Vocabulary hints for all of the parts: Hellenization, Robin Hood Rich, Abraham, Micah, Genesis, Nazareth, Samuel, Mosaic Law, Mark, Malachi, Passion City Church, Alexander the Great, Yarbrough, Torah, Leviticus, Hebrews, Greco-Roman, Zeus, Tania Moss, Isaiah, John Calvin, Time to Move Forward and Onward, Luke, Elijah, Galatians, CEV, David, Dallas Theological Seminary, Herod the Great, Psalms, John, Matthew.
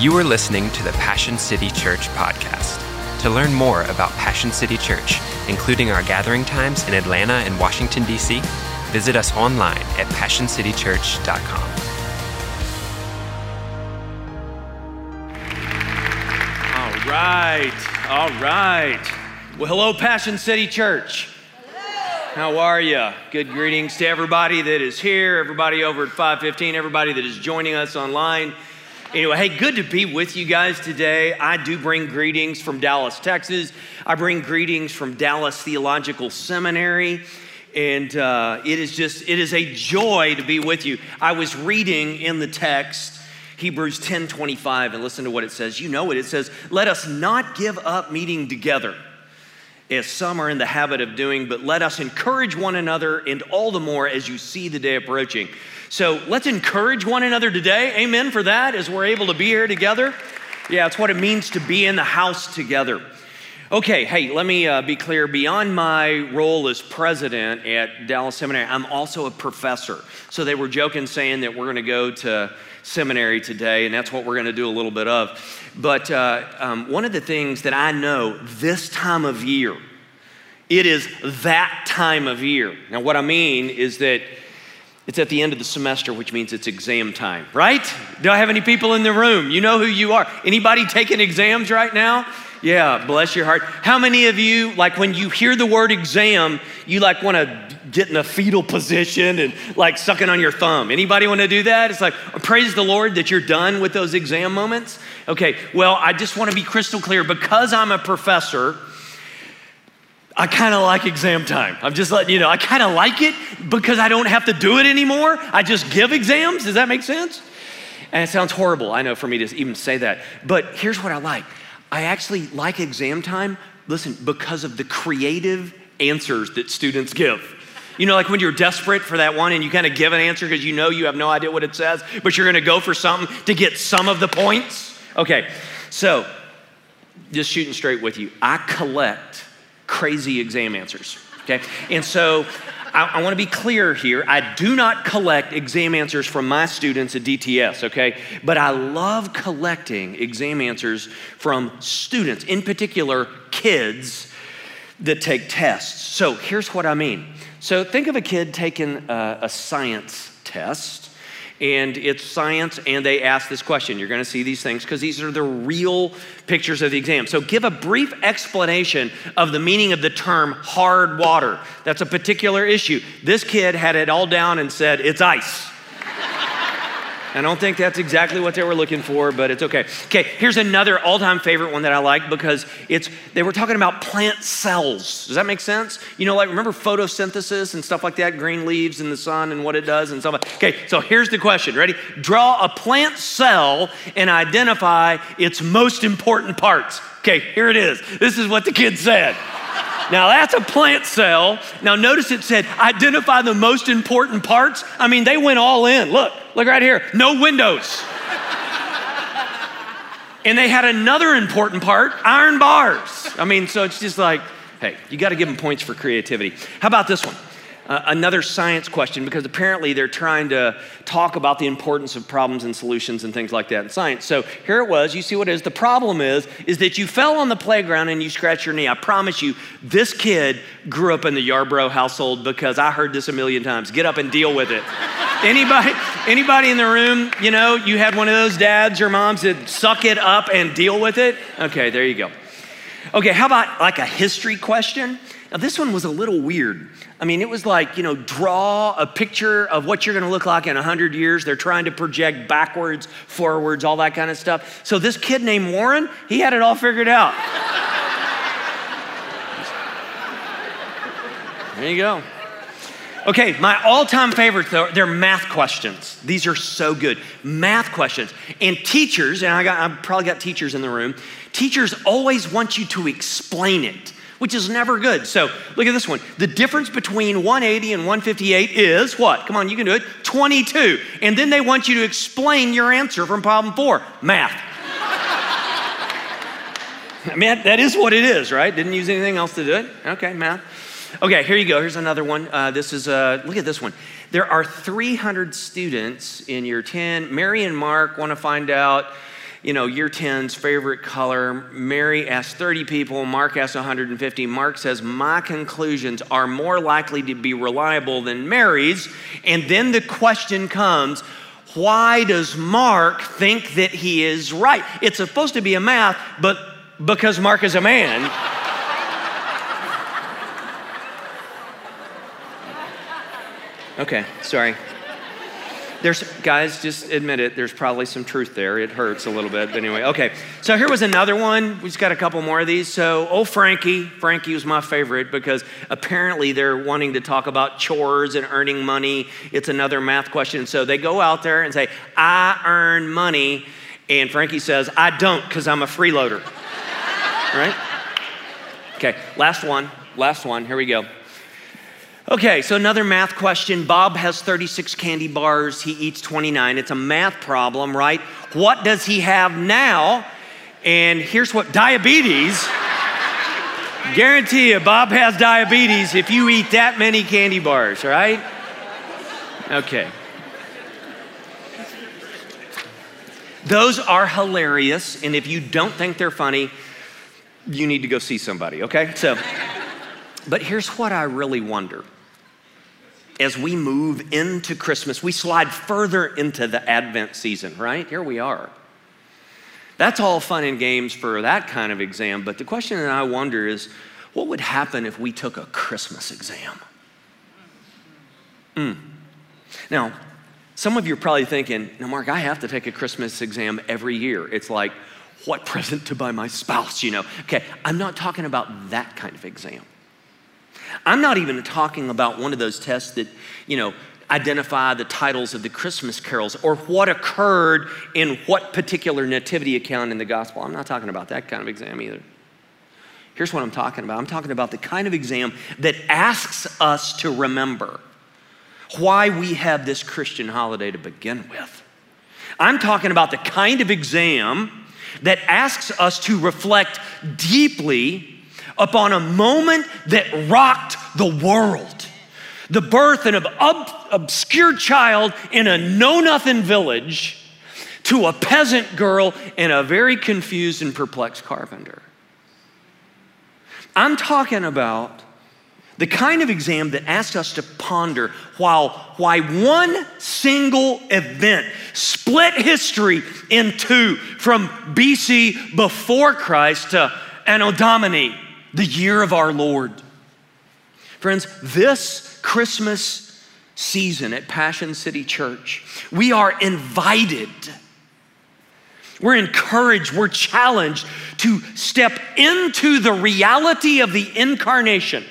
You are listening to the Passion City Church podcast. To learn more about Passion City Church, including our gathering times in Atlanta and Washington, D.C., visit us online at PassionCityChurch.com. All right. Well, hello, Passion City Church. Hello. How are you? Good greetings to everybody that is here, everybody over at 515, everybody that is joining us online. Anyway, hey, good to be with you guys today. I do bring greetings from Dallas, Texas. I bring greetings from Dallas Theological Seminary. And it is a joy to be with you. I was reading in the text, Hebrews 10:25, and listen to what it says. You know it. It says, let us not give up meeting together, as some are in the habit of doing, but let us encourage one another, and all the more as you see the day approaching. So let's encourage one another today. Amen for that, as we're able to be here together. Yeah, it's what it means to be in the house together. Okay, hey, let me be clear. Beyond my role as president at Dallas Seminary, I'm also a professor. So they were joking saying that we're going to go to seminary today, and that's what we're going to do a little bit of. But one of the things that I know this time of year, it is that time of year. Now, what I mean is that it's at the end of the semester, which means it's exam time, right? Do I have any people in the room? You know who you are. Anybody taking exams right now? Yeah, bless your heart. How many of you, like when you hear the word exam, you like want to get in a fetal position and like sucking on your thumb? Anybody want to do that? It's like, praise the Lord that you're done with those exam moments. Okay, well, I just want to be crystal clear. Because I'm a professor, I kind of like exam time. I'm just letting you know, I kind of like it because I don't have to do it anymore. I just give exams. Does that make sense? And it sounds horrible, I know, for me to even say that. But here's what I like. I actually like exam time, listen, because of the creative answers that students give. You know, like when you're desperate for that one and you kind of give an answer because you know you have no idea what it says, but you're going to go for something to get some of the points. Okay, so just shooting straight with you. I collect crazy exam answers, okay? And so I want to be clear here. I do not collect exam answers from my students at DTS, okay? But I love collecting exam answers from students, in particular kids that take tests. So here's what I mean. So think of a kid taking a science test, and it's science, and they ask this question. You're going to see these things because these are the real pictures of the exam. So give a brief explanation of the meaning of the term hard water. That's a particular issue. This kid had it all down and said, it's ice. I don't think that's exactly what they were looking for, but it's okay. Okay, here's another all-time favorite one that I like because they were talking about plant cells. Does that make sense? You know, like remember photosynthesis and stuff like that, green leaves and the sun and what it does and stuff like that. Okay, so here's the question, ready? Draw a plant cell and identify its most important parts. Okay, here it is. This is what the kid said. Now that's a plant cell. Now notice it said, identify the most important parts. I mean, they went all in. Look right here, no windows. And they had another important part, iron bars. I mean, so it's just like, hey, you gotta give them points for creativity. How about this one? Another science question, because apparently they're trying to talk about the importance of problems and solutions and things like that in science. So here it was, you see what it is. The problem is that you fell on the playground and you scratched your knee. I promise you, this kid grew up in the Yarbrough household because I heard this a million times. Get up and deal with it. Anybody in the room, you know, you had one of those dads or moms that suck it up and deal with it? Okay, there you go. Okay, how about like a history question? Now, this one was a little weird. I mean, it was like, you know, draw a picture of what you're going to look like in 100 years. They're trying to project backwards, forwards, all that kind of stuff. So this kid named Warren, he had it all figured out. There you go. Okay, my all-time favorites, though, they're math questions. These are so good. Math questions. And teachers, and I've probably got teachers in the room, teachers always want you to explain it, which is never good. So look at this one. The difference between 180 and 158 is what? Come on, you can do it. 22. And then they want you to explain your answer from problem 4, math. I mean, that is what it is, right? Didn't use anything else to do it. Okay, math. Okay, here you go. Here's another one. Look at this one. There are 300 students in year 10. Mary and Mark want to find out you know, year 10's favorite color. Mary asked 30 people. Mark asked 150. Mark says, my conclusions are more likely to be reliable than Mary's. And then the question comes, why does Mark think that he is right? It's supposed to be a math, but because Mark is a man. Okay, sorry. Guys, just admit it, there's probably some truth there. It hurts a little bit, but anyway, okay. So here was another one. We just got a couple more of these. So, oh, Frankie. Frankie was my favorite because apparently they're wanting to talk about chores and earning money. It's another math question. So they go out there and say, I earn money. And Frankie says, I don't, because I'm a freeloader, right? Okay, last one, here we go. Okay, so another math question. Bob has 36 candy bars. He eats 29. It's a math problem, right? What does he have now? And here's what, diabetes. Guarantee you, Bob has diabetes if you eat that many candy bars, right? Okay. Those are hilarious, and if you don't think they're funny, you need to go see somebody, okay? So, but here's what I really wonder. As we move into Christmas, we slide further into the Advent season, right? Here we are. That's all fun and games for that kind of exam, but the question that I wonder is, what would happen if we took a Christmas exam? Now, some of you are probably thinking, now, Mark, I have to take a Christmas exam every year. It's like, what present to buy my spouse, you know? Okay, I'm not talking about that kind of exam. I'm not even talking about one of those tests that, you know, identify the titles of the Christmas carols or what occurred in what particular nativity account in the gospel. I'm not talking about that kind of exam either. Here's what I'm talking about. I'm talking about the kind of exam that asks us to remember why we have this Christian holiday to begin with. I'm talking about the kind of exam that asks us to reflect deeply upon a moment that rocked the world. The birth of an obscure child in a know-nothing village to a peasant girl and a very confused and perplexed carpenter. I'm talking about the kind of exam that asks us to ponder why one single event split history in two from BC before Christ to Anno Domini, the year of our Lord. Friends, this Christmas season at Passion City Church, we are invited, we're encouraged, we're challenged to step into the reality of the incarnation,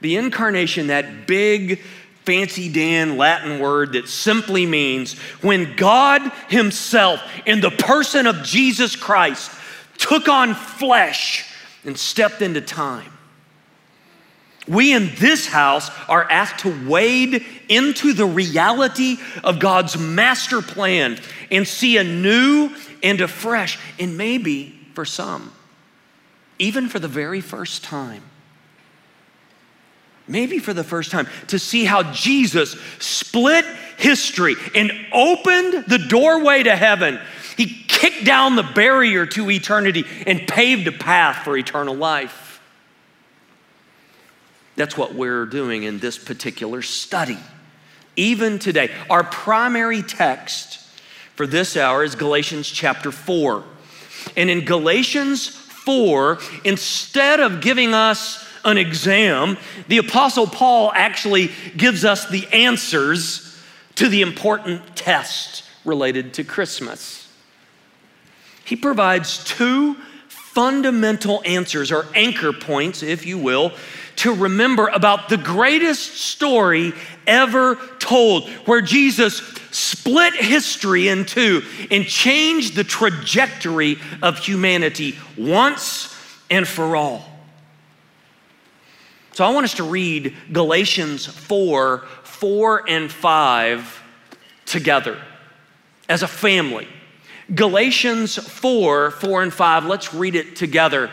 that big, fancy Dan Latin word that simply means when God Himself in the person of Jesus Christ took on flesh and stepped into time. We in this house are asked to wade into the reality of God's master plan and see anew and afresh, and maybe for some, even for the very first time, to see how Jesus split history and opened the doorway to heaven. He kicked down the barrier to eternity and paved a path for eternal life. That's what we're doing in this particular study. Even today, our primary text for this hour is Galatians chapter 4. And in Galatians 4, instead of giving us an exam, the Apostle Paul actually gives us the answers to the important test related to Christmas. He provides two fundamental answers, or anchor points, if you will, to remember about the greatest story ever told, where Jesus split history in two and changed the trajectory of humanity once and for all. So I want us to read Galatians 4 and 5 together as a family. Galatians 4 and 5, let's read it together.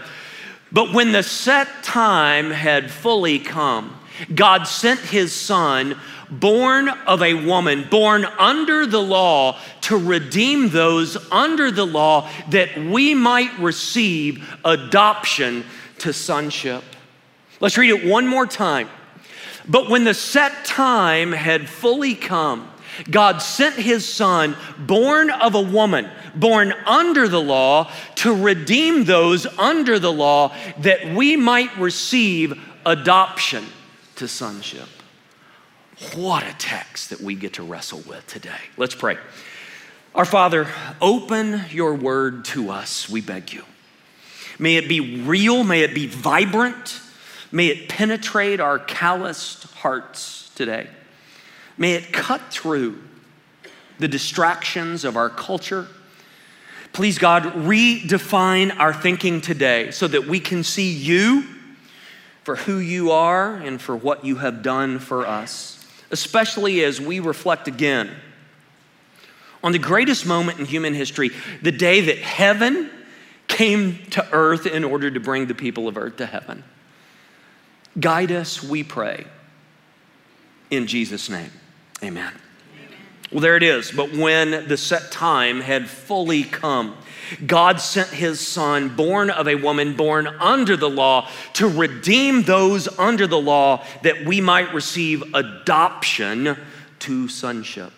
But when the set time had fully come, God sent His Son, born of a woman, born under the law to redeem those under the law that we might receive adoption to sonship. Let's read it one more time. But when the set time had fully come, God sent his son, born of a woman, born under the law, to redeem those under the law that we might receive adoption to sonship. What a text that we get to wrestle with today. Let's pray. Our Father, open your word to us, we beg you. May it be real, may it be vibrant, may it penetrate our calloused hearts today. May it cut through the distractions of our culture. Please, God, redefine our thinking today so that we can see you for who you are and for what you have done for us, especially as we reflect again on the greatest moment in human history, the day that heaven came to earth in order to bring the people of earth to heaven. Guide us, we pray. In Jesus' name, amen. Well, there it is. But when the set time had fully come, God sent his son, born of a woman, born under the law, to redeem those under the law that we might receive adoption to sonship.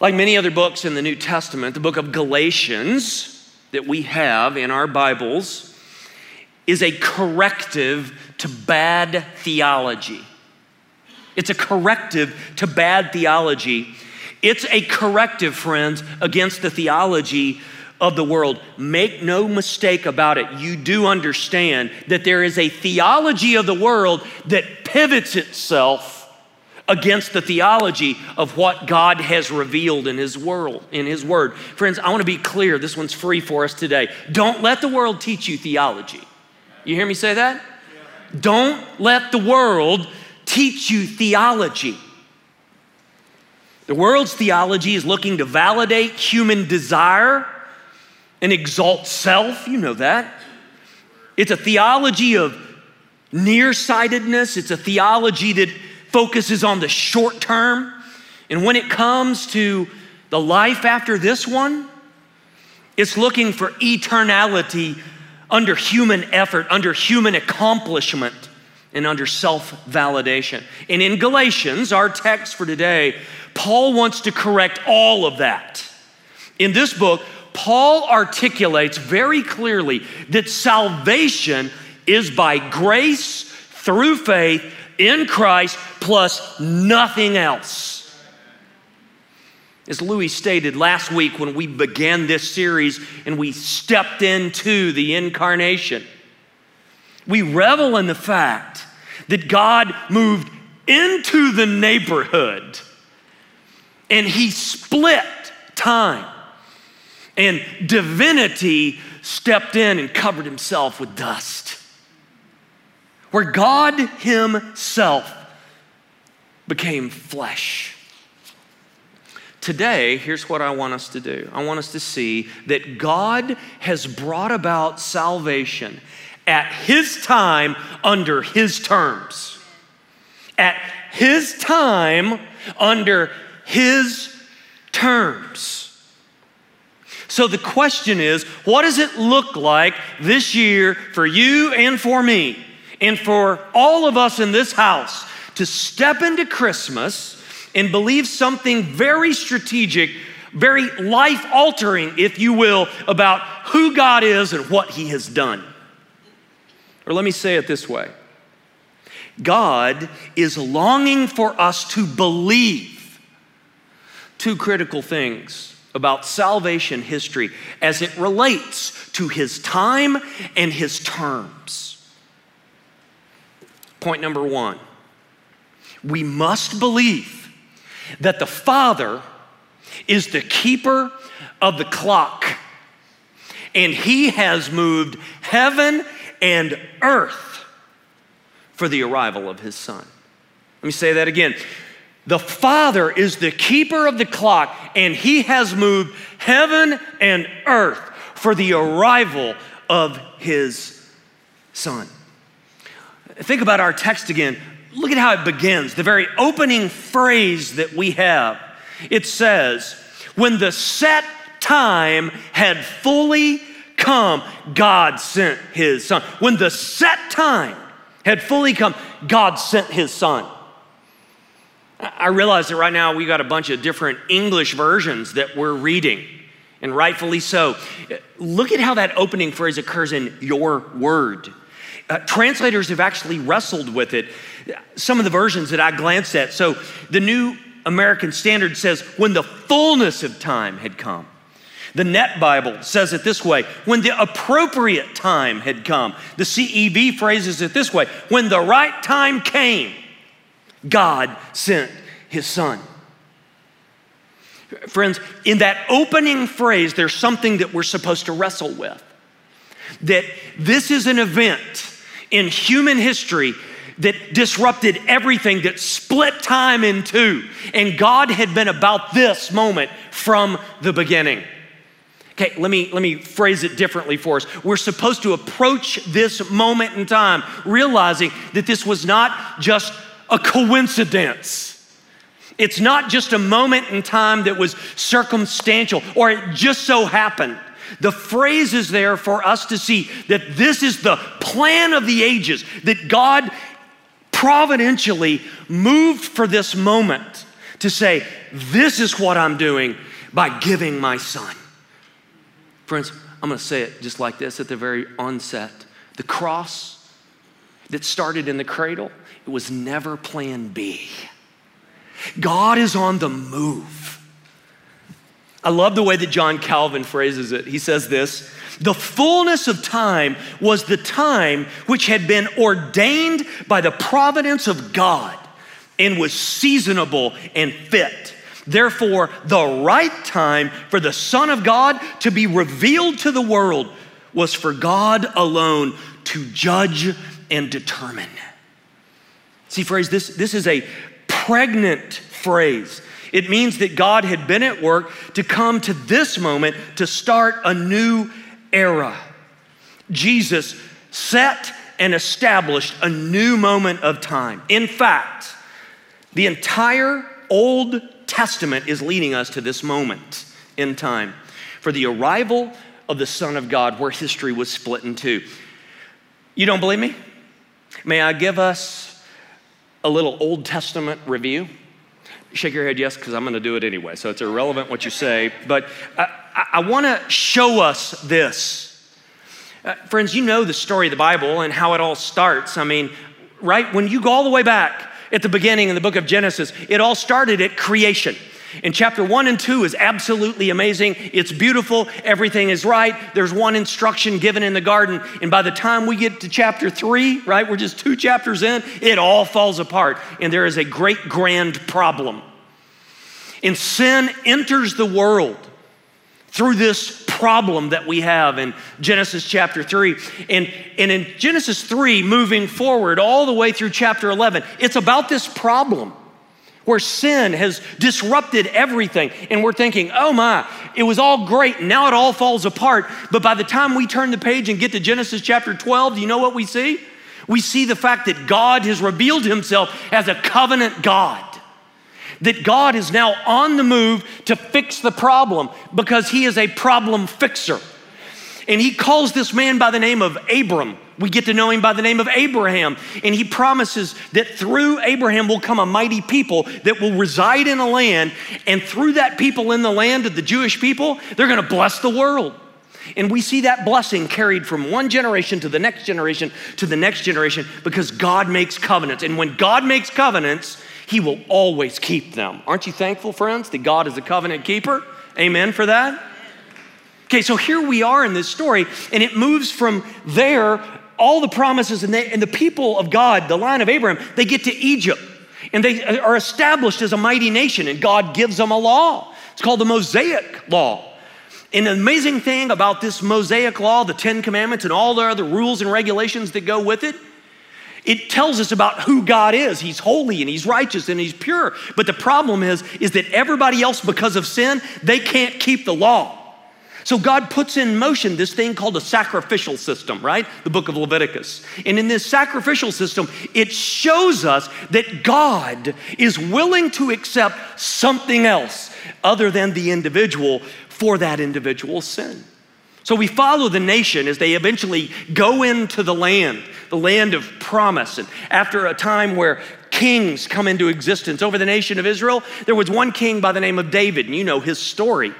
Like many other books in the New Testament, the book of Galatians that we have in our Bibles is a corrective to bad theology. It's a corrective to bad theology. It's a corrective, friends, against the theology of the world. Make no mistake about it. You do understand that there is a theology of the world that pivots itself against the theology of what God has revealed in his world, in his word. Friends, I want to be clear. This one's free for us today. Don't let the world teach you theology. You hear me say that? Yeah. Don't let the world teach you theology. The world's theology is looking to validate human desire and exalt self. You know that. It's a theology of nearsightedness. It's a theology that focuses on the short term. And when it comes to the life after this one, it's looking for eternality under human effort, under human accomplishment, and under self-validation. And in Galatians, our text for today, Paul wants to correct all of that. In this book, Paul articulates very clearly that salvation is by grace through faith in Christ plus nothing else. As Louis stated last week when we began this series and we stepped into the incarnation, we revel in the fact that God moved into the neighborhood and he split time and divinity stepped in and covered himself with dust. Where God himself became flesh. Today, here's what I want us to do. I want us to see that God has brought about salvation at his time, under his terms. At his time, under his terms. So the question is, what does it look like this year for you and for me and for all of us in this house to step into Christmas and believe something very strategic, very life-altering, if you will, about who God is and what he has done? Or let me say it this way. God is longing for us to believe two critical things about salvation history as it relates to his time and his terms. Point number one, we must believe that the Father is the keeper of the clock, and he has moved heaven and earth for the arrival of his son. Let me say that again. The Father is the keeper of the clock, and he has moved heaven and earth for the arrival of his son. Think about our text again. look at how it begins, the very opening phrase that we have. It says, when the set time had fully come, God sent his son. When the set time had fully come, God sent his son. I realize that right now we got a bunch of different English versions that we're reading, and rightfully so. Look at how that opening phrase occurs in your word. Translators have actually wrestled with it. Some of the versions that I glanced at. So the New American Standard says, when the fullness of time had come. The Net Bible says it this way, when the appropriate time had come. The CEV phrases it this way, when the right time came, God sent his son. Friends, in that opening phrase, there's something that we're supposed to wrestle with. That this is an event in human history that disrupted everything, that split time in two. And God had been about this moment from the beginning. Okay, let me phrase it differently for us. We're supposed to approach this moment in time, realizing that this was not just a coincidence. It's not just a moment in time that was circumstantial or it just so happened. The phrase is there for us to see that this is the plan of the ages, that God providentially moved for this moment to say, this is what I'm doing by giving my son. Friends, I'm going to say it just like this at the very onset. The cross that started in the cradle, it was never plan B. God is on the move. I love the way that John Calvin phrases it. He says this, the fullness of time was the time which had been ordained by the providence of God and was seasonable and fit. Therefore, the right time for the Son of God to be revealed to the world was for God alone to judge and determine. See, phrase, this is a pregnant phrase. It means that God had been at work to come to this moment to start a new era. Jesus set and established a new moment of time. In fact, the entire Old Testament is leading us to this moment in time for the arrival of the Son of God where history was split in two. You don't believe me? May I give us a little Old Testament review? Shake your head yes, because I'm going to do it anyway, so it's irrelevant what you say, but I want to show us this. Friends, you know the story of the Bible and how it all starts. I mean, right? When you go all the way back, at the beginning in the book of Genesis, it all started at creation. And chapter 1 and 2 is absolutely amazing. It's beautiful. Everything is right. There's one instruction given in the garden. And by the time we get to chapter 3, right, we're just 2 chapters in, it all falls apart. And there is a great grand problem. And sin enters the world through this problem that we have in Genesis chapter 3. And in Genesis 3, moving forward all the way through chapter 11, it's about this problem where sin has disrupted everything. And we're thinking, oh my, it was all great. Now it all falls apart. But by the time we turn the page and get to Genesis chapter 12, do you know what we see? We see the fact that God has revealed himself as a covenant God. That God is now on the move to fix the problem because he is a problem fixer. And he calls this man by the name of Abram. We get to know him by the name of Abraham. And he promises that through Abraham will come a mighty people that will reside in a land. And through that people in the land of the Jewish people, they're going to bless the world. And we see that blessing carried from one generation to the next generation to the next generation because God makes covenants. And when God makes covenants, he will always keep them. Aren't you thankful, friends, that God is a covenant keeper? Amen for that? Okay, so here we are in this story, and it moves from there, all the promises, and the people of God, the line of Abraham, they get to Egypt, and they are established as a mighty nation, and God gives them a law. It's called the Mosaic Law. And the amazing thing about this Mosaic Law, the 10 Commandments, and all the other rules and regulations that go with it, it tells us about who God is. He's holy and he's righteous and he's pure. But the problem is that everybody else, because of sin, they can't keep the law. So God puts in motion this thing called a sacrificial system, right? The book of Leviticus. And in this sacrificial system, it shows us that God is willing to accept something else other than the individual for that individual's sin. So we follow the nation as they eventually go into the land of promise. And after a time where kings come into existence over the nation of Israel, there was one king by the name of David, and you know his story.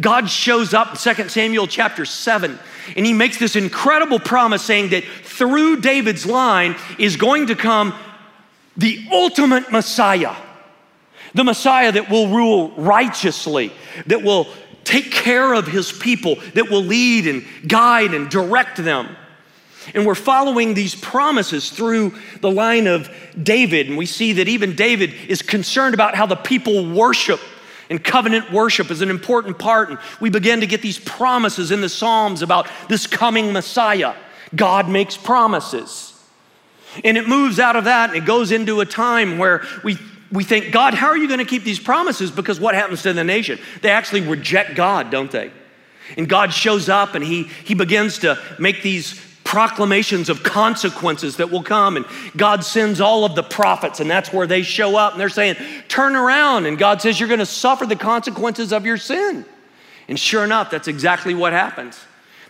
God shows up in 2 Samuel chapter 7, and he makes this incredible promise saying that through David's line is going to come the ultimate Messiah, the Messiah that will rule righteously, that will take care of his people, that will lead and guide and direct them. And we're following these promises through the line of David, and we see that even David is concerned about how the people worship. And covenant worship is an important part. And we begin to get these promises in the Psalms about this coming Messiah. God makes promises. And it moves out of that and it goes into a time where we think, God, how are you going to keep these promises? Because what happens to the nation? They actually reject God, don't they? And God shows up and he begins to make these proclamations of consequences that will come, and God sends all of the prophets, and that's where they show up, and they're saying, turn around, and God says, you're going to suffer the consequences of your sin. And sure enough, that's exactly what happens.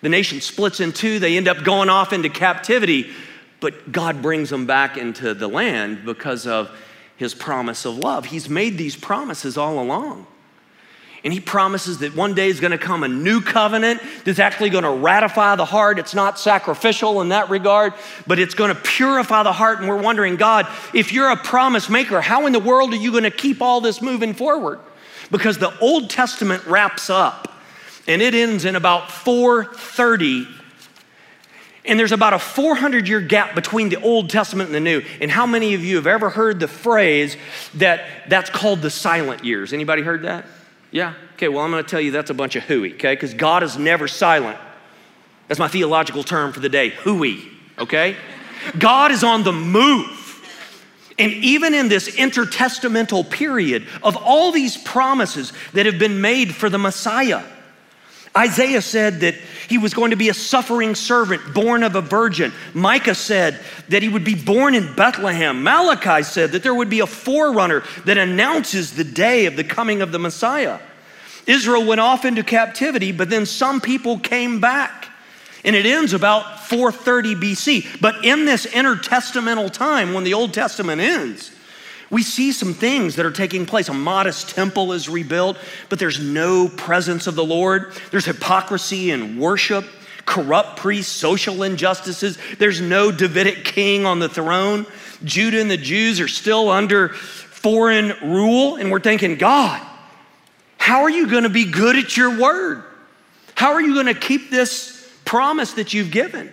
The nation splits in two. They end up going off into captivity, but God brings them back into the land because of his promise of love. He's made these promises all along. And he promises that one day is going to come a new covenant that's actually going to ratify the heart. It's not sacrificial in that regard, but it's going to purify the heart. And we're wondering, God, if you're a promise maker, how in the world are you going to keep all this moving forward? Because the Old Testament wraps up and it ends in about 430. And there's about a 400-year gap between the Old Testament and the New. And how many of you have ever heard the phrase that's called the silent years? Anybody heard that? Yeah, okay, well, I'm going to tell you that's a bunch of hooey, okay? Because God is never silent. That's my theological term for the day, hooey, okay? God is on the move. And even in this intertestamental period of all these promises that have been made for the Messiah, Isaiah said that he was going to be a suffering servant born of a virgin. Micah said that he would be born in Bethlehem. Malachi said that there would be a forerunner that announces the day of the coming of the Messiah. Israel went off into captivity, but then some people came back. And it ends about 430 BC. But in this intertestamental time, when the Old Testament ends, we see some things that are taking place. A modest temple is rebuilt, but there's no presence of the Lord. There's hypocrisy in worship, corrupt priests, social injustices. There's no Davidic king on the throne. Judah and the Jews are still under foreign rule, and we're thinking, God, how are you going to be good at your word? How are you going to keep this promise that you've given?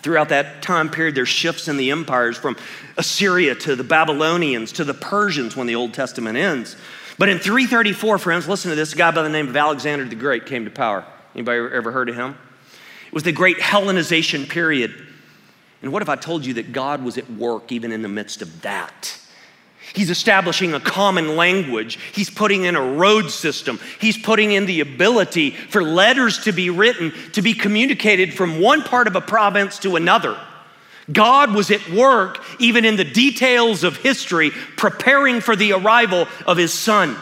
Throughout that time period, there's shifts in the empires from Assyria to the Babylonians to the Persians when the Old Testament ends. But in 334, friends, listen to this, a guy by the name of Alexander the Great came to power. Anybody ever heard of him? It was the great Hellenization period. And what if I told you that God was at work even in the midst of that? He's establishing a common language. He's putting in a road system. He's putting in the ability for letters to be written, to be communicated from one part of a province to another. God was at work, even in the details of history, preparing for the arrival of his son.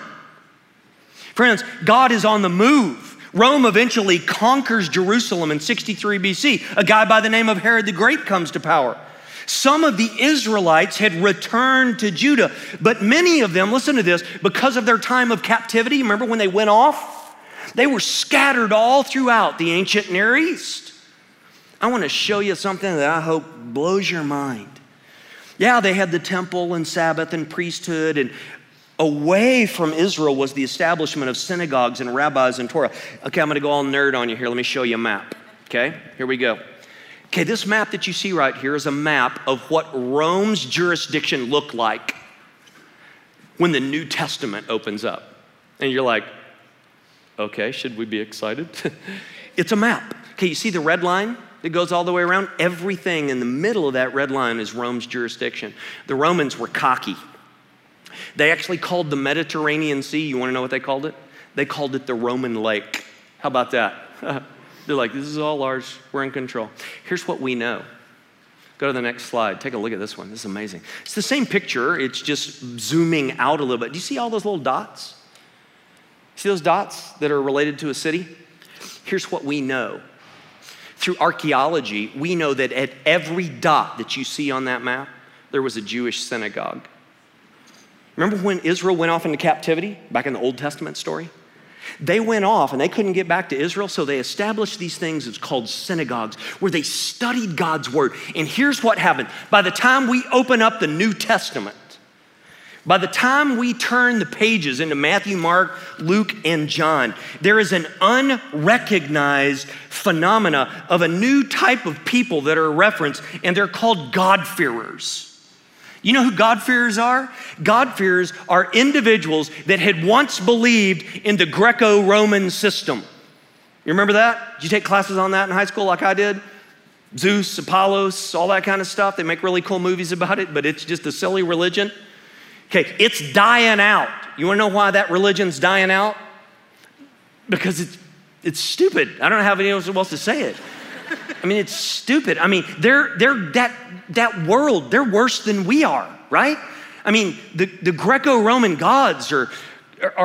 Friends, God is on the move. Rome eventually conquers Jerusalem in 63 BC. A guy by the name of Herod the Great comes to power. Some of the Israelites had returned to Judah, but many of them, listen to this, because of their time of captivity, remember when they went off? They were scattered all throughout the ancient Near East. I want to show you something that I hope blows your mind. Yeah, they had the temple and Sabbath and priesthood, and away from Israel was the establishment of synagogues and rabbis and Torah. Okay, I'm going to go all nerd on you here. Let me show you a map, okay? Here we go. Okay, this map that you see right here is a map of what Rome's jurisdiction looked like when the New Testament opens up. And you're like, okay, should we be excited? It's a map. Okay, you see the red line that goes all the way around? Everything in the middle of that red line is Rome's jurisdiction. The Romans were cocky. They actually called the Mediterranean Sea, you want to know what they called it? They called it the Roman Lake. How about that? They're like, this is all ours. We're in control. Here's what we know. Go to the next slide. Take a look at this one. This is amazing. It's the same picture. It's just zooming out a little bit. Do you see all those little dots? See those dots that are related to a city? Here's what we know. Through archaeology, we know that at every dot that you see on that map, there was a Jewish synagogue. Remember when Israel went off into captivity, back in the Old Testament story? They went off and they couldn't get back to Israel, so they established these things. It's called synagogues, where they studied God's word. And here's what happened. By the time we open up the New Testament, by the time we turn the pages into Matthew, Mark, Luke, and John, there is an unrecognized phenomena of a new type of people that are referenced, and they're called God-fearers. You know who God-fearers are? God-fearers are individuals that had once believed in the Greco-Roman system. You remember that? Did you take classes on that in high school like I did? Zeus, Apollos, all that kind of stuff. They make really cool movies about it, but it's just a silly religion. Okay, it's dying out. You wanna know why that religion's dying out? Because it's stupid. I don't know how anyone else to say it. I mean, it's stupid. I mean, that world, they're worse than we are, right? I mean, the Greco-Roman gods are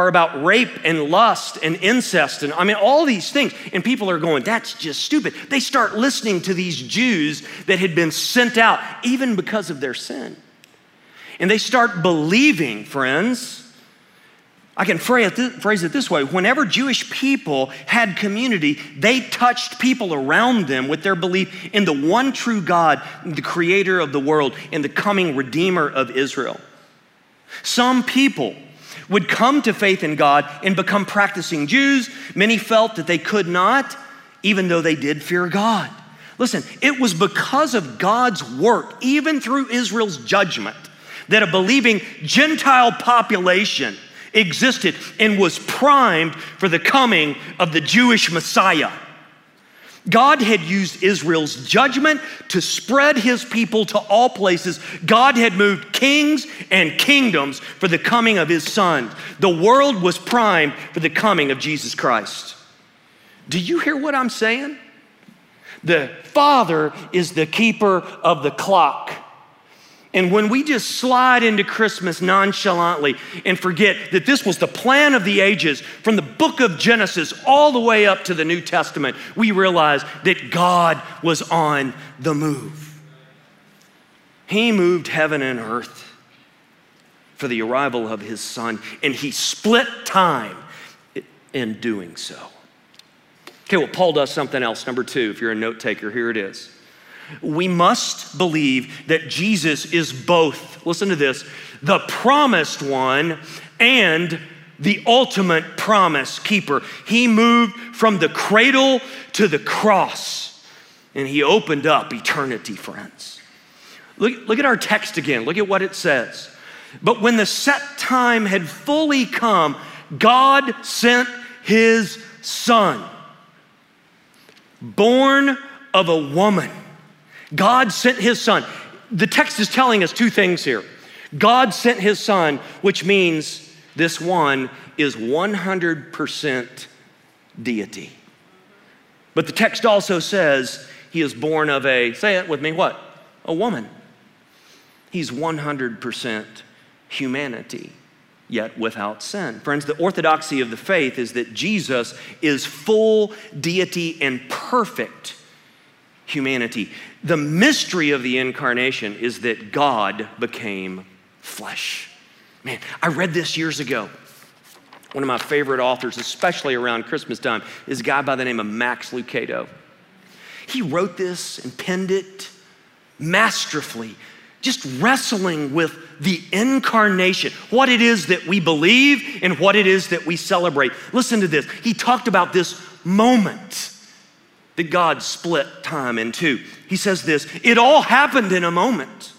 about rape and lust and incest and, I mean, all these things. And people are going, that's just stupid. They start listening to these Jews that had been sent out, even because of their sin. And they start believing, friends. I can phrase it this way. Whenever Jewish people had community, they touched people around them with their belief in the one true God, the creator of the world, and the coming redeemer of Israel. Some people would come to faith in God and become practicing Jews. Many felt that they could not, even though they did fear God. Listen, it was because of God's work, even through Israel's judgment, that a believing Gentile population existed and was primed for the coming of the Jewish Messiah. God had used Israel's judgment to spread his people to all places. God had moved kings and kingdoms for the coming of his son. The world was primed for the coming of Jesus Christ. Do you hear what I'm saying? The Father is the keeper of the clock. And when we just slide into Christmas nonchalantly and forget that this was the plan of the ages from the book of Genesis all the way up to the New Testament, we realize that God was on the move. He moved heaven and earth for the arrival of his son, and he split time in doing so. Okay, well, Paul does something else. Number two, if you're a note taker, here it is. We must believe that Jesus is both, listen to this, the promised one and the ultimate promise keeper. He moved from the cradle to the cross, and he opened up eternity, friends. Look at our text again. Look at what it says. But when the set time had fully come, God sent his son, born of a woman. God sent his son. The text is telling us two things here. God sent his son, which means this one is 100% deity. But the text also says he is born of a, say it with me, what? A woman. He's 100% humanity, yet without sin. Friends, the orthodoxy of the faith is that Jesus is full deity and perfect humanity. The mystery of the incarnation is that God became flesh. Man, I read this years ago. One of my favorite authors, especially around Christmas time, is a guy by the name of Max Lucado. He wrote this and penned it masterfully, just wrestling with the incarnation, what it is that we believe and what it is that we celebrate. Listen to this. He talked about this moment that God split time in two. He says this, it all happened in a moment,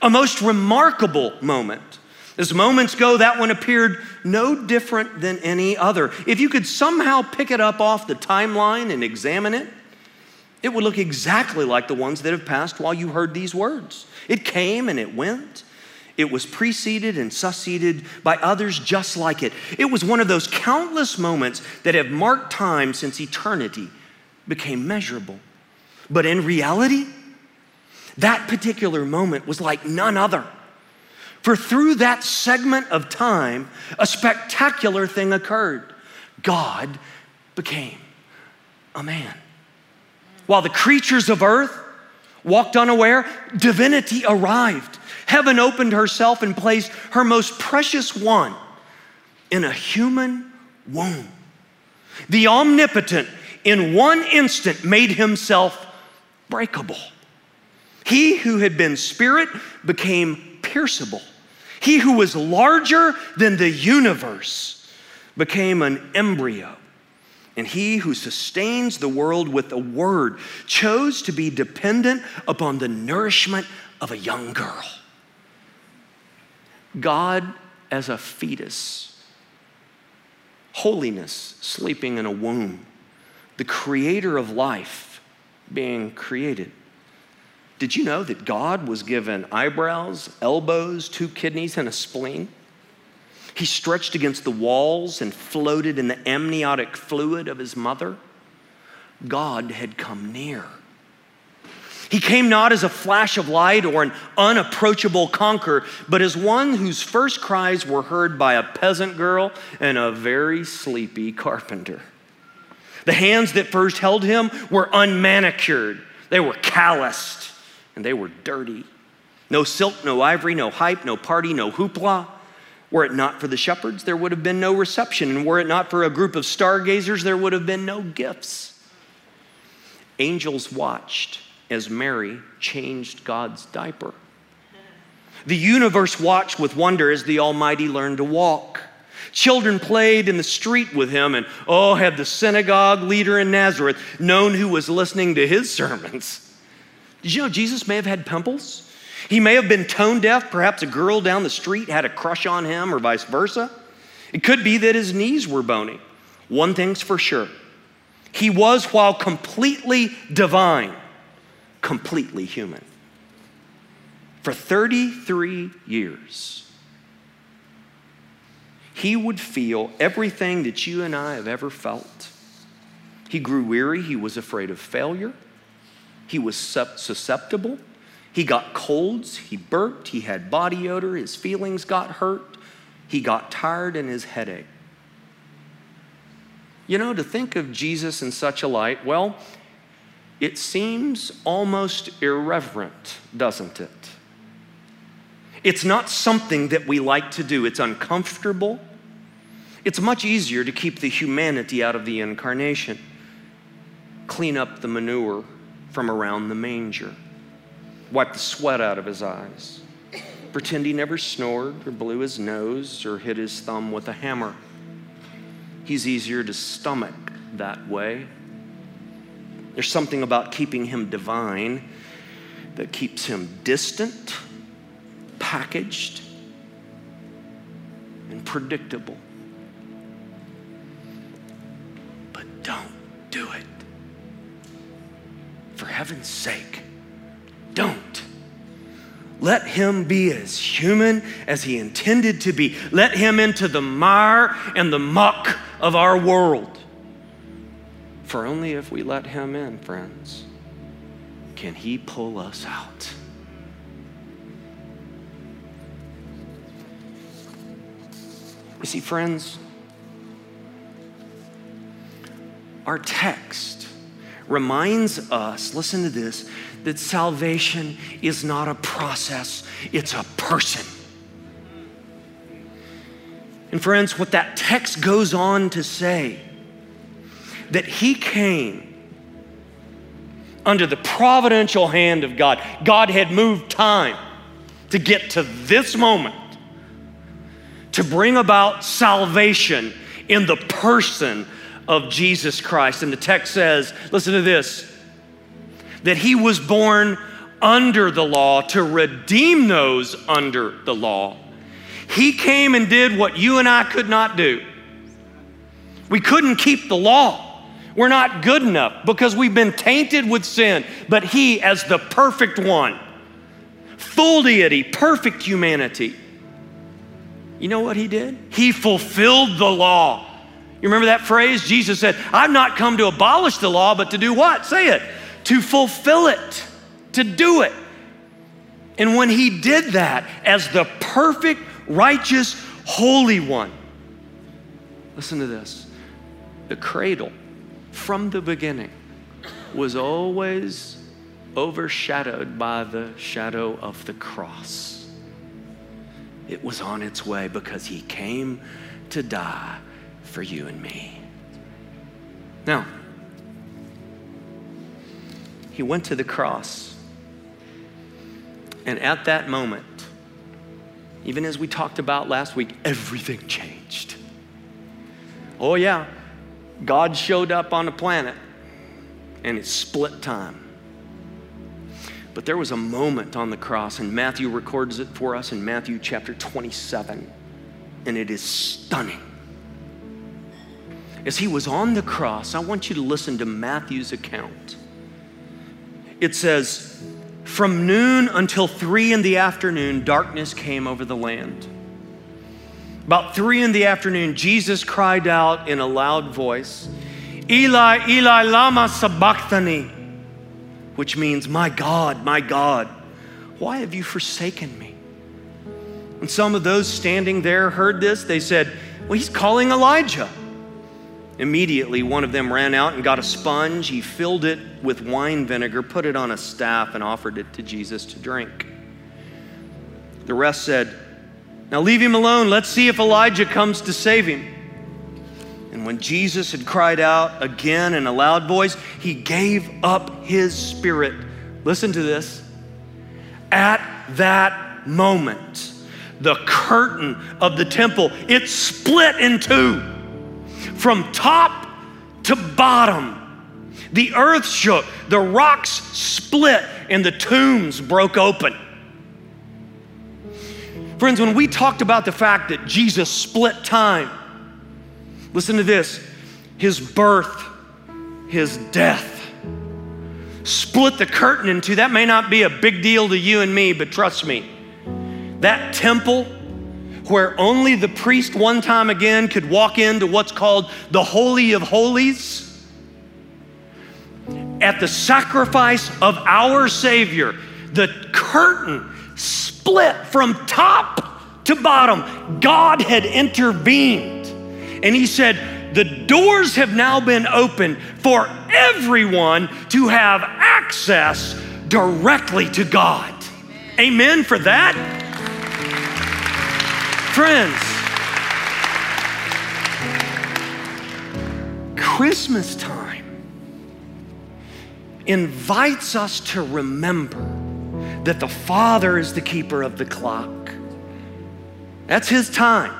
a most remarkable moment. As moments go, that one appeared no different than any other. If you could somehow pick it up off the timeline and examine it, it would look exactly like the ones that have passed while you heard these words. It came and it went. It was preceded and succeeded by others just like it. It was one of those countless moments that have marked time since eternity became measurable. But in reality, that particular moment was like none other. For through that segment of time, a spectacular thing occurred. God became a man. While the creatures of earth walked unaware, divinity arrived. Heaven opened herself and placed her most precious one in a human womb. The omnipotent, in one instant, made himself breakable. He who had been spirit became pierceable. He who was larger than the universe became an embryo. And he who sustains the world with a word chose to be dependent upon the nourishment of a young girl. God as a fetus, holiness sleeping in a womb, the creator of life being created. Did you know that God was given eyebrows, elbows, 2 kidneys, and a spleen? He stretched against the walls and floated in the amniotic fluid of his mother. God had come near. He came not as a flash of light or an unapproachable conqueror, but as one whose first cries were heard by a peasant girl and a very sleepy carpenter. The hands that first held him were unmanicured. They were calloused and they were dirty. No silk, no ivory, no hype, no party, no hoopla. Were it not for the shepherds, there would have been no reception. And were it not for a group of stargazers, there would have been no gifts. Angels watched as Mary changed God's diaper. The universe watched with wonder as the Almighty learned to walk. Children played in the street with him, and oh, had the synagogue leader in Nazareth known who was listening to his sermons. Did you know Jesus may have had pimples? He may have been tone deaf. Perhaps a girl down the street had a crush on him or vice versa. It could be that his knees were bony. One thing's for sure. He was, while completely divine, completely human. For 33 years, he would feel everything that you and I have ever felt. He grew weary. He was afraid of failure. He was susceptible. He got colds, he burped, he had body odor, his feelings got hurt, he got tired, and his head ached. You know, to think of Jesus in such a light, well, it seems almost irreverent, doesn't it? It's not something that we like to do. It's uncomfortable. It's much easier to keep the humanity out of the incarnation, clean up the manure from around the manger, wipe the sweat out of his eyes, pretend he never snored or blew his nose or hit his thumb with a hammer. He's easier to stomach that way. There's something about keeping him divine that keeps him distant, packaged, and predictable. But don't do it. For heaven's sake, don't. Let him be as human as he intended to be. Let him into the mire and the muck of our world. For only if we let him in, friends, can he pull us out. You see, friends, our text reminds us, listen to this, that salvation is not a process, it's a person. And friends, what that text goes on to say, that he came under the providential hand of God. God had moved time to get to this moment to bring about salvation in the person of Jesus Christ. And the text says, listen to this, that he was born under the law to redeem those under the law. He came and did what you and I could not do. We couldn't keep the law. We're not good enough because we've been tainted with sin. But he, as the perfect one, full deity, perfect humanity. You know what he did? He fulfilled the law. You remember that phrase? Jesus said, I've not come to abolish the law, but to do what? Say it. To fulfill it, to do it. And when he did that as the perfect, righteous, holy one, listen to this. The cradle from the beginning was always overshadowed by the shadow of the cross. It was on its way because he came to die for you and me. Now, he went to the cross, and at that moment, even as we talked about last week, everything changed. Oh yeah, God showed up on the planet and it split time. But there was a moment on the cross, and Matthew records it for us in Matthew chapter 27, and it is stunning. As he was on the cross, I want you to listen to Matthew's account. It says, from noon until 3 in the afternoon, darkness came over the land. About 3 in the afternoon, Jesus cried out in a loud voice, Eli, Eli, lama sabachthani, which means, my God, why have you forsaken me? And some of those standing there heard this. They said, well, he's calling Elijah. Immediately, one of them ran out and got a sponge. He filled it with wine vinegar, put it on a staff, and offered it to Jesus to drink. The rest said, now leave him alone. Let's see if Elijah comes to save him. And when Jesus had cried out again in a loud voice, he gave up his spirit. Listen to this. At that moment, the curtain of the temple, it split in two. From top to bottom, the earth shook, the rocks split, and the tombs broke open. Friends, when we talked about the fact that Jesus split time, listen to this, his birth, his death, split the curtain in two. That may not be a big deal to you and me, but trust me, that temple where only the priest one time again could walk into what's called the Holy of Holies, at the sacrifice of our Savior, the curtain split from top to bottom. God had intervened, and he said, the doors have now been opened for everyone to have access directly to God. Amen for that? Friends, Christmas time invites us to remember that the Father is the keeper of the clock. That's his time.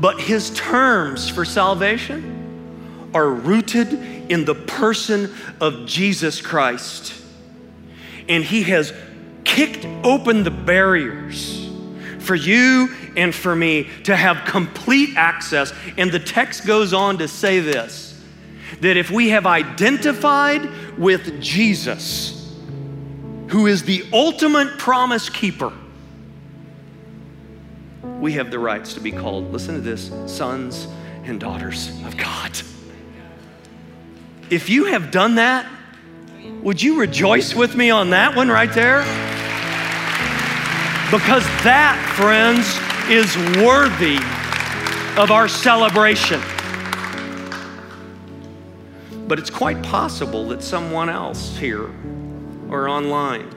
But his terms for salvation are rooted in the person of Jesus Christ. And he has kicked open the barriers for you and for me to have complete access. And the text goes on to say this, that if we have identified with Jesus, who is the ultimate promise keeper, we have the rights to be called, listen to this, sons and daughters of God. If you have done that, would you rejoice with me on that one right there? Because that, friends, is worthy of our celebration. But it's quite possible that someone else here or online,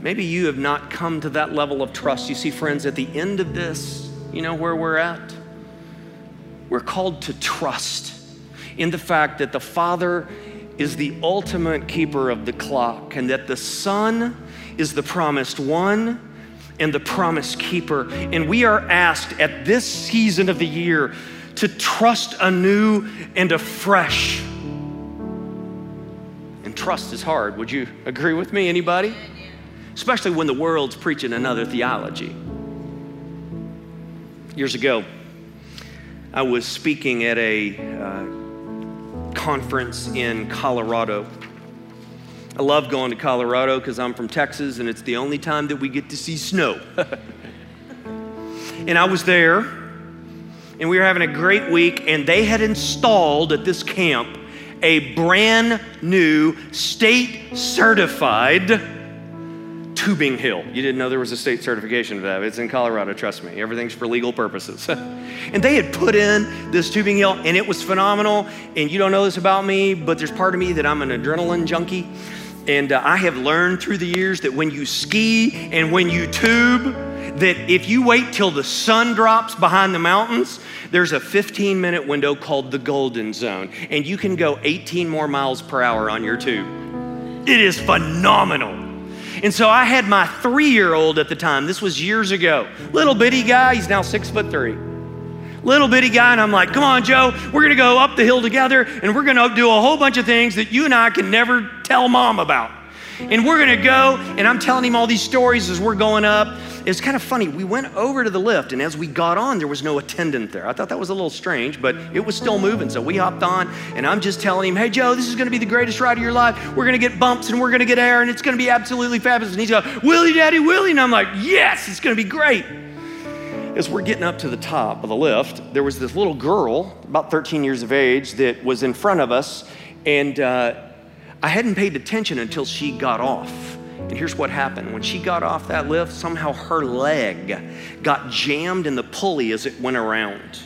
maybe you have not come to that level of trust. You see, friends, at the end of this, you know where we're at? We're called to trust in the fact that the Father is the ultimate keeper of the clock, and that the Son is the promised one and the promise keeper. And we are asked at this season of the year to trust anew and afresh. And trust is hard. Would you agree with me, anybody? Especially when the world's preaching another theology. Years ago, I was speaking at a conference in Colorado. I love going to Colorado because I'm from Texas and it's the only time that we get to see snow. And I was there and we were having a great week, and they had installed at this camp a brand new state certified tubing hill. You didn't know there was a state certification of that. It's in Colorado, trust me. Everything's for legal purposes. And they had put in this tubing hill, and it was phenomenal. And you don't know this about me, but there's part of me that I'm an adrenaline junkie. And I have learned through the years that when you ski and when you tube, that if you wait till the sun drops behind the mountains, there's a 15-minute window called the golden zone. And you can go 18 more miles per hour on your tube. It is phenomenal. And so I had my 3-year-old at the time. This was years ago. Little bitty guy, he's now 6'3". Little bitty guy, and I'm like, come on, Joe, we're gonna go up the hill together and we're gonna do a whole bunch of things that you and I can never tell mom about. And we're gonna go, and I'm telling him all these stories as we're going up. It's kind of funny, we went over to the lift, and as we got on, there was no attendant there. I thought that was a little strange, but it was still moving, so we hopped on, and I'm just telling him, hey, Joe, this is gonna be the greatest ride of your life. We're gonna get bumps, and we're gonna get air, and it's gonna be absolutely fabulous. And he's like, Willie, Daddy, Willie, and I'm like, yes, it's gonna be great. As we're getting up to the top of the lift, there was this little girl, about 13 years of age, that was in front of us, and I hadn't paid attention until she got off. And here's what happened. When she got off that lift, somehow her leg got jammed in the pulley as it went around.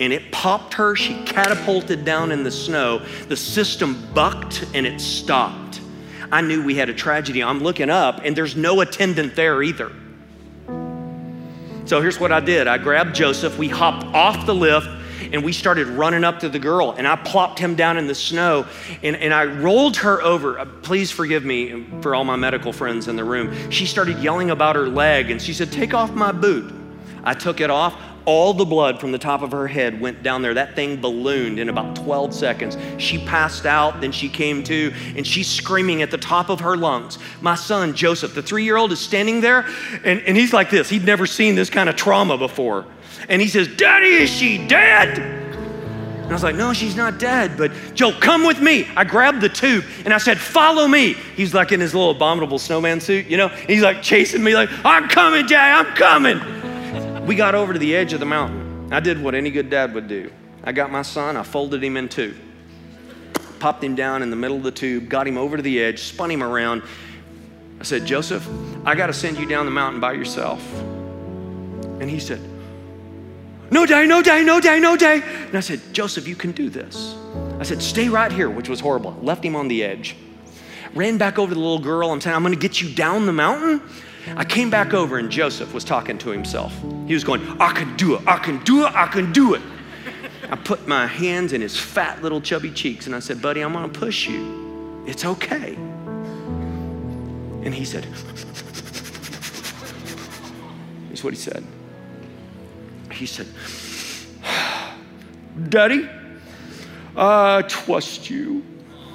And it popped her. She catapulted down in the snow. The system bucked and it stopped. I knew we had a tragedy. I'm looking up and there's no attendant there either. So here's what I did. I grabbed Joseph. We hopped off the lift. And we started running up to the girl, and I plopped him down in the snow, and I rolled her over. Please forgive me for all my medical friends in the room. She started yelling about her leg, and she said, take off my boot. I took it off. All the blood from the top of her head went down there. That thing ballooned in about 12 seconds. She passed out, then she came to, and she's screaming at the top of her lungs. My son, Joseph, the 3-year-old, is standing there, and he's like this. He'd never seen this kind of trauma before. And he says, Daddy, is she dead? And I was like, no, she's not dead, but Joe, come with me. I grabbed the tube and I said, follow me. He's like in his little abominable snowman suit, you know? And he's like chasing me like, I'm coming, Dad, I'm coming. We got over to the edge of the mountain. I did what any good dad would do. I got my son, I folded him in two, popped him down in the middle of the tube, got him over to the edge, spun him around. I said, Joseph, I gotta send you down the mountain by yourself. And he said, no, Daddy, no, Daddy, no, Daddy, no, Daddy. And I said, Joseph, you can do this. I said, stay right here, which was horrible. Left him on the edge. Ran back over to the little girl. I'm saying, I'm going to get you down the mountain. I came back over, and Joseph was talking to himself. He was going, I can do it. I can do it. I can do it. I put my hands in his fat little chubby cheeks, and I said, buddy, I'm going to push you. It's okay. And he said, here's what he said. He said, Daddy, I trust you.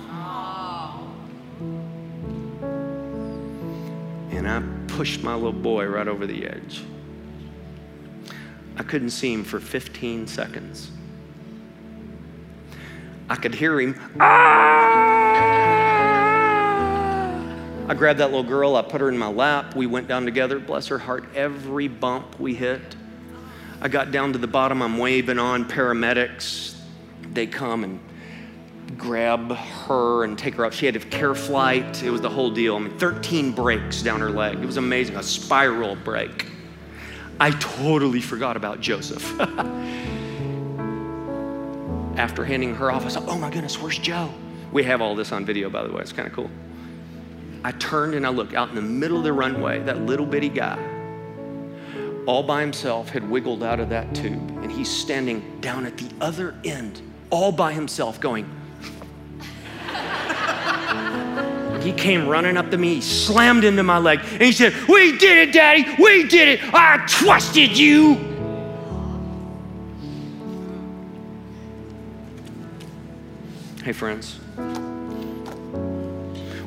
Oh. And I pushed my little boy right over the edge. I couldn't see him for 15 seconds. I could hear him, ah! I grabbed that little girl, I put her in my lap, we went down together, bless her heart, every bump we hit. I got down to the bottom, I'm waving on paramedics. They come and grab her and take her up. She had to care flight, it was the whole deal. I mean, 13 breaks down her leg. It was amazing, a spiral break. I totally forgot about Joseph. After handing her off, I said, oh my goodness, where's Joe? We have all this on video, by the way, it's kind of cool. I turned and I looked out in the middle of the runway, that little bitty guy, all by himself, had wiggled out of that tube, and he's standing down at the other end, all by himself, going. He came running up to me, he slammed into my leg, and he said, we did it, Daddy, we did it, I trusted you. Hey friends,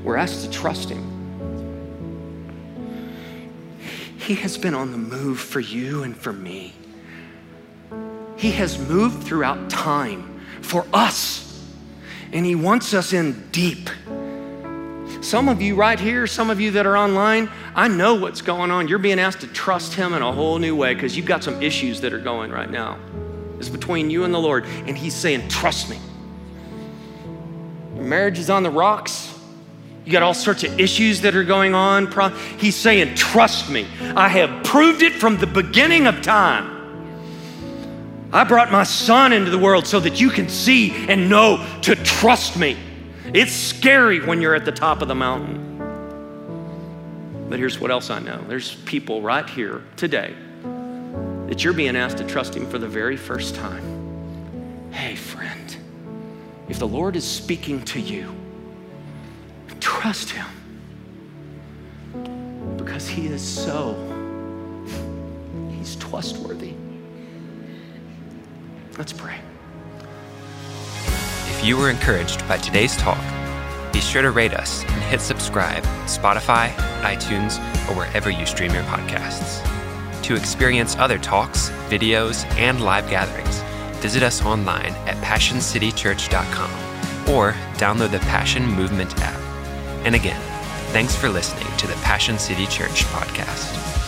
we're asked to trust him. He has been on the move for you and for me. He has moved throughout time for us, and he wants us in deep. Some of you right here, some of you that are online, I know what's going on. You're being asked to trust him in a whole new way because you've got some issues that are going right now. It's between you and the Lord, and he's saying, trust me. Your marriage is on the rocks. You got all sorts of issues that are going on. He's saying, trust me. I have proved it from the beginning of time. I brought my son into the world so that you can see and know to trust me. It's scary when you're at the top of the mountain. But here's what else I know. There's people right here today that you're being asked to trust him for the very first time. Hey, friend, if the Lord is speaking to you, trust him because he is so, he's trustworthy. Let's pray. If you were encouraged by today's talk, be sure to rate us and hit subscribe on Spotify, iTunes, or wherever you stream your podcasts. To experience other talks, videos, and live gatherings, visit us online at PassionCityChurch.com or download the Passion Movement app. And again, thanks for listening to the Passion City Church podcast.